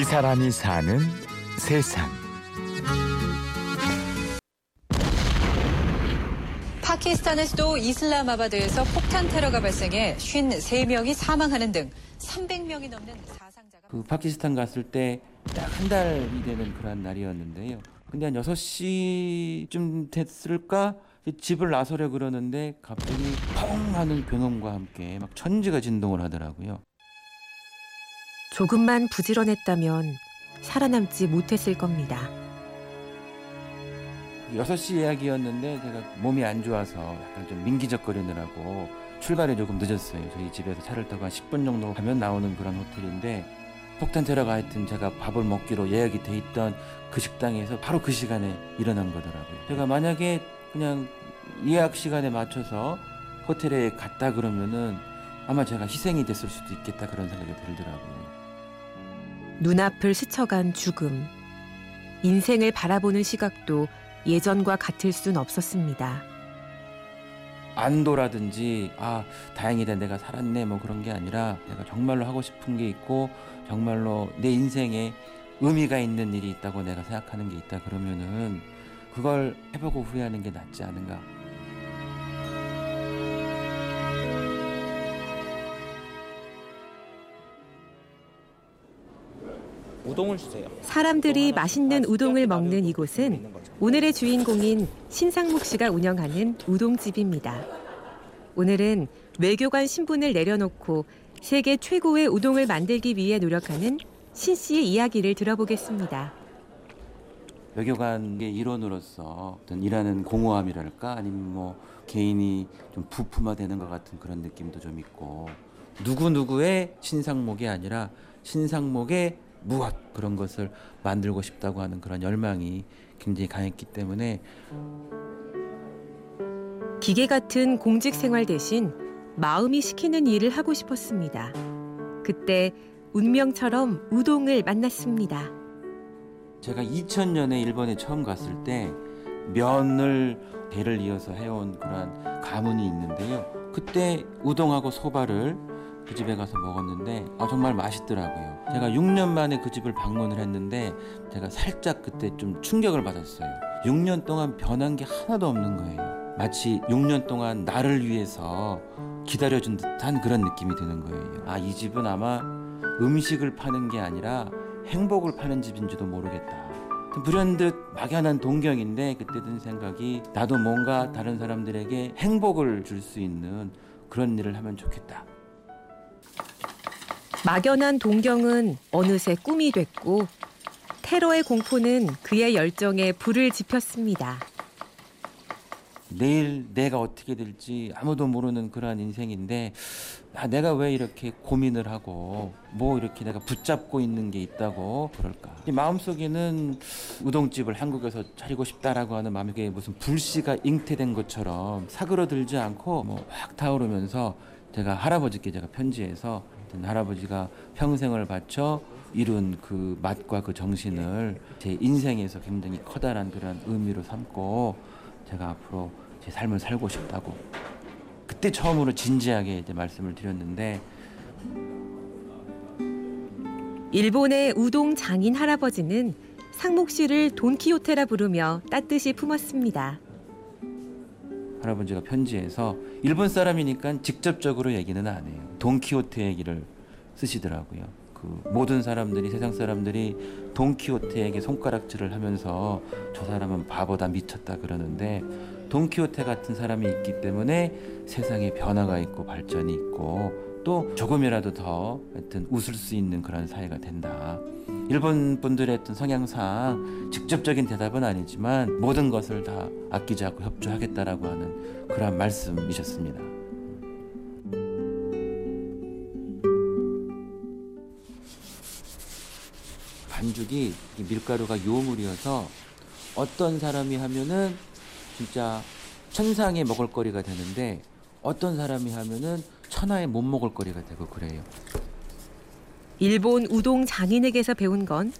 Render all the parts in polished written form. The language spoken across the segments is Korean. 이 사람이 사는 세상. 파키스탄의 수도 이슬라마바드에서 폭탄 테러가 발생해 53명이 사망하는 등 300명이 넘는 사상자가... 파키스탄 갔을 때 딱 한 달이 되는 그런 날이었는데요. 근데 한 6시쯤 됐을까? 집을 나서려 그러는데 갑자기 펑 하는 경험과 함께 막 천지가 진동을 하더라고요. 조금만 부지런했다면 살아남지 못했을 겁니다. 6시 예약이었는데 제가 몸이 안 좋아서 약간 좀 민기적거리느라고 출발이 조금 늦었어요. 저희 집에서 차를 타고 한 10분 정도 가면 나오는 그런 호텔인데 폭탄 테러가 하여튼 제가 밥을 먹기로 예약이 돼 있던 그 식당에서 바로 그 시간에 일어난 거더라고요. 제가 만약에 그냥 예약 시간에 맞춰서 호텔에 갔다 그러면은 아마 제가 희생이 됐을 수도 있겠다 그런 생각이 들더라고요. 눈앞을 스쳐간 죽음. 인생을 바라보는 시각도 예전과 같을 순 없었습니다. 안도라든지 아 다행이다 내가 살았네 뭐 그런 게 아니라 내가 정말로 하고 싶은 게 있고 정말로 내 인생에 의미가 있는 일이 있다고 내가 생각하는 게 있다 그러면은 그걸 해보고 후회하는 게 낫지 않은가. 우동을 주세요. 사람들이 맛있는 우동을 먹는 이곳은 오늘의 주인공인 신상목 씨가 운영하는 우동집입니다. 오늘은 외교관 신분을 내려놓고 세계 최고의 우동을 만들기 위해 노력하는 신 씨의 이야기를 들어보겠습니다. 외교관의 일원으로서 어떤 일하는 공허함이랄까 아니면 뭐 개인이 좀 부품화되는 것 같은 그런 느낌도 좀 있고 누구누구의 신상목이 아니라 신상목의 무엇 그런 것을 만들고 싶다고 하는 그런 열망이 굉장히 강했기 때문에 기계 같은 공직 생활 대신 마음이 시키는 일을 하고 싶었습니다. 그때 운명처럼 우동을 만났습니다. 제가 2000년에 일본에 처음 갔을 때 면을 대를 이어서 해온 그런 가문이 있는데요. 그때 우동하고 소바를 그 집에 가서 먹었는데 정말 맛있더라고요. 제가 6년 만에 그 집을 방문을 했는데 제가 살짝 그때 좀 충격을 받았어요. 6년 동안 변한 게 하나도 없는 거예요. 마치 6년 동안 나를 위해서 기다려준 듯한 그런 느낌이 드는 거예요. 이 집은 아마 음식을 파는 게 아니라 행복을 파는 집인지도 모르겠다. 불현듯 막연한 동경인데 그때 든 생각이 나도 뭔가 다른 사람들에게 행복을 줄 수 있는 그런 일을 하면 좋겠다. 막연한 동경은 어느새 꿈이 됐고 테러의 공포는 그의 열정에 불을 지폈습니다. 내일 내가 어떻게 될지 아무도 모르는 그러한 인생인데 내가 왜 이렇게 고민을 하고 뭐 이렇게 내가 붙잡고 있는 게 있다고 그럴까. 마음속에는 우동집을 한국에서 차리고 싶다라고 하는 마음에 무슨 불씨가 잉태된 것처럼 사그러들지 않고 뭐 확 타오르면서 제가 할아버지께 제가 편지해서 할아버지가 평생을 바쳐 이룬 그 맛과 그 정신을 제 인생에서 굉장히 커다란 그런 의미로 삼고 제가 앞으로 제 삶을 살고 싶다고 그때 처음으로 진지하게 이제 말씀을 드렸는데 일본의 우동 장인 할아버지는 상목 씨를 돈키호테라 부르며 따뜻이 품었습니다. 할아버지가 편지에서 일본 사람이니까 직접적으로 얘기는 안 해요. 돈키호테 얘기를 쓰시더라고요. 그 모든 사람들이 세상 사람들이 돈키호테에게 손가락질을 하면서 저 사람은 바보다 미쳤다 그러는데 돈키호테 같은 사람이 있기 때문에 세상에 변화가 있고 발전이 있고 또 조금이라도 더 하여튼 웃을 수 있는 그런 사회가 된다. 일본 분들의 어떤 성향상 직접적인 대답은 아니지만 모든 것을 다 아끼지 않고 협조하겠다라고 하는 그런 말씀이셨습니다. 반죽이 밀가루가 요물이어서 어떤 사람이 하면은 진짜 천상의 먹을거리가 되는데 어떤 사람이 하면은 천하의 못 먹을거리가 되고 그래요. 일본 우동 장인에게서 배운 건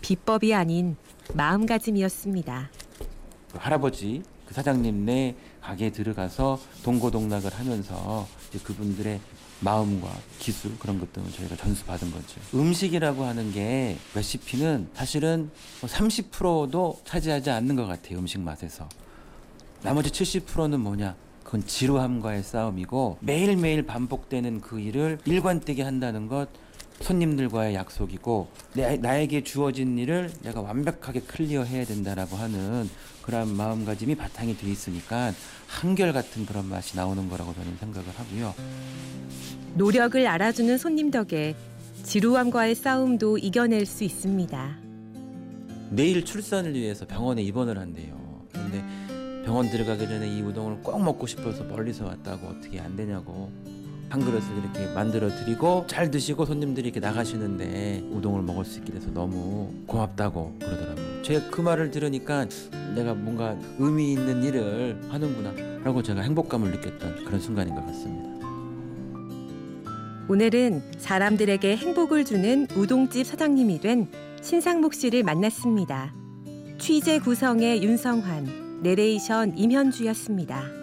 비법이 아닌 마음가짐이었습니다. 할아버지, 그 사장님 내 가게에 들어가서 동고동락을 하면서 이제 그분들의 마음과 기술 그런 것들은 저희가 전수받은 거죠. 음식이라고 하는 게 레시피는 사실은 30%도 차지하지 않는 것 같아요. 음식 맛에서. 나머지 70%는 뭐냐? 그건 지루함과의 싸움이고 매일매일 반복되는 그 일을 일관되게 한다는 것, 손님들과의 약속이고 나에게 주어진 일을 내가 완벽하게 클리어해야 된다라고 하는 그런 마음가짐이 바탕이 돼 있으니까 한결같은 그런 맛이 나오는 거라고 저는 생각을 하고요. 노력을 알아주는 손님 덕에 지루함과의 싸움도 이겨낼 수 있습니다. 내일 출산을 위해서 병원에 입원을 한대요. 근데 병원 들어가기 전에 이 우동을 꼭 먹고 싶어서 멀리서 왔다고 어떻게 안 되냐고. 한 그릇을 이렇게 만들어드리고 잘 드시고 손님들이 이렇게 나가시는데 우동을 먹을 수 있게 돼서 너무 고맙다고 그러더라고요. 제가 그 말을 들으니까 내가 뭔가 의미 있는 일을 하는구나 라고 제가 행복감을 느꼈던 그런 순간인 것 같습니다. 오늘은 사람들에게 행복을 주는 우동집 사장님이 된 신상목 씨를 만났습니다. 취재 구성의 윤성환, 내레이션 임현주였습니다.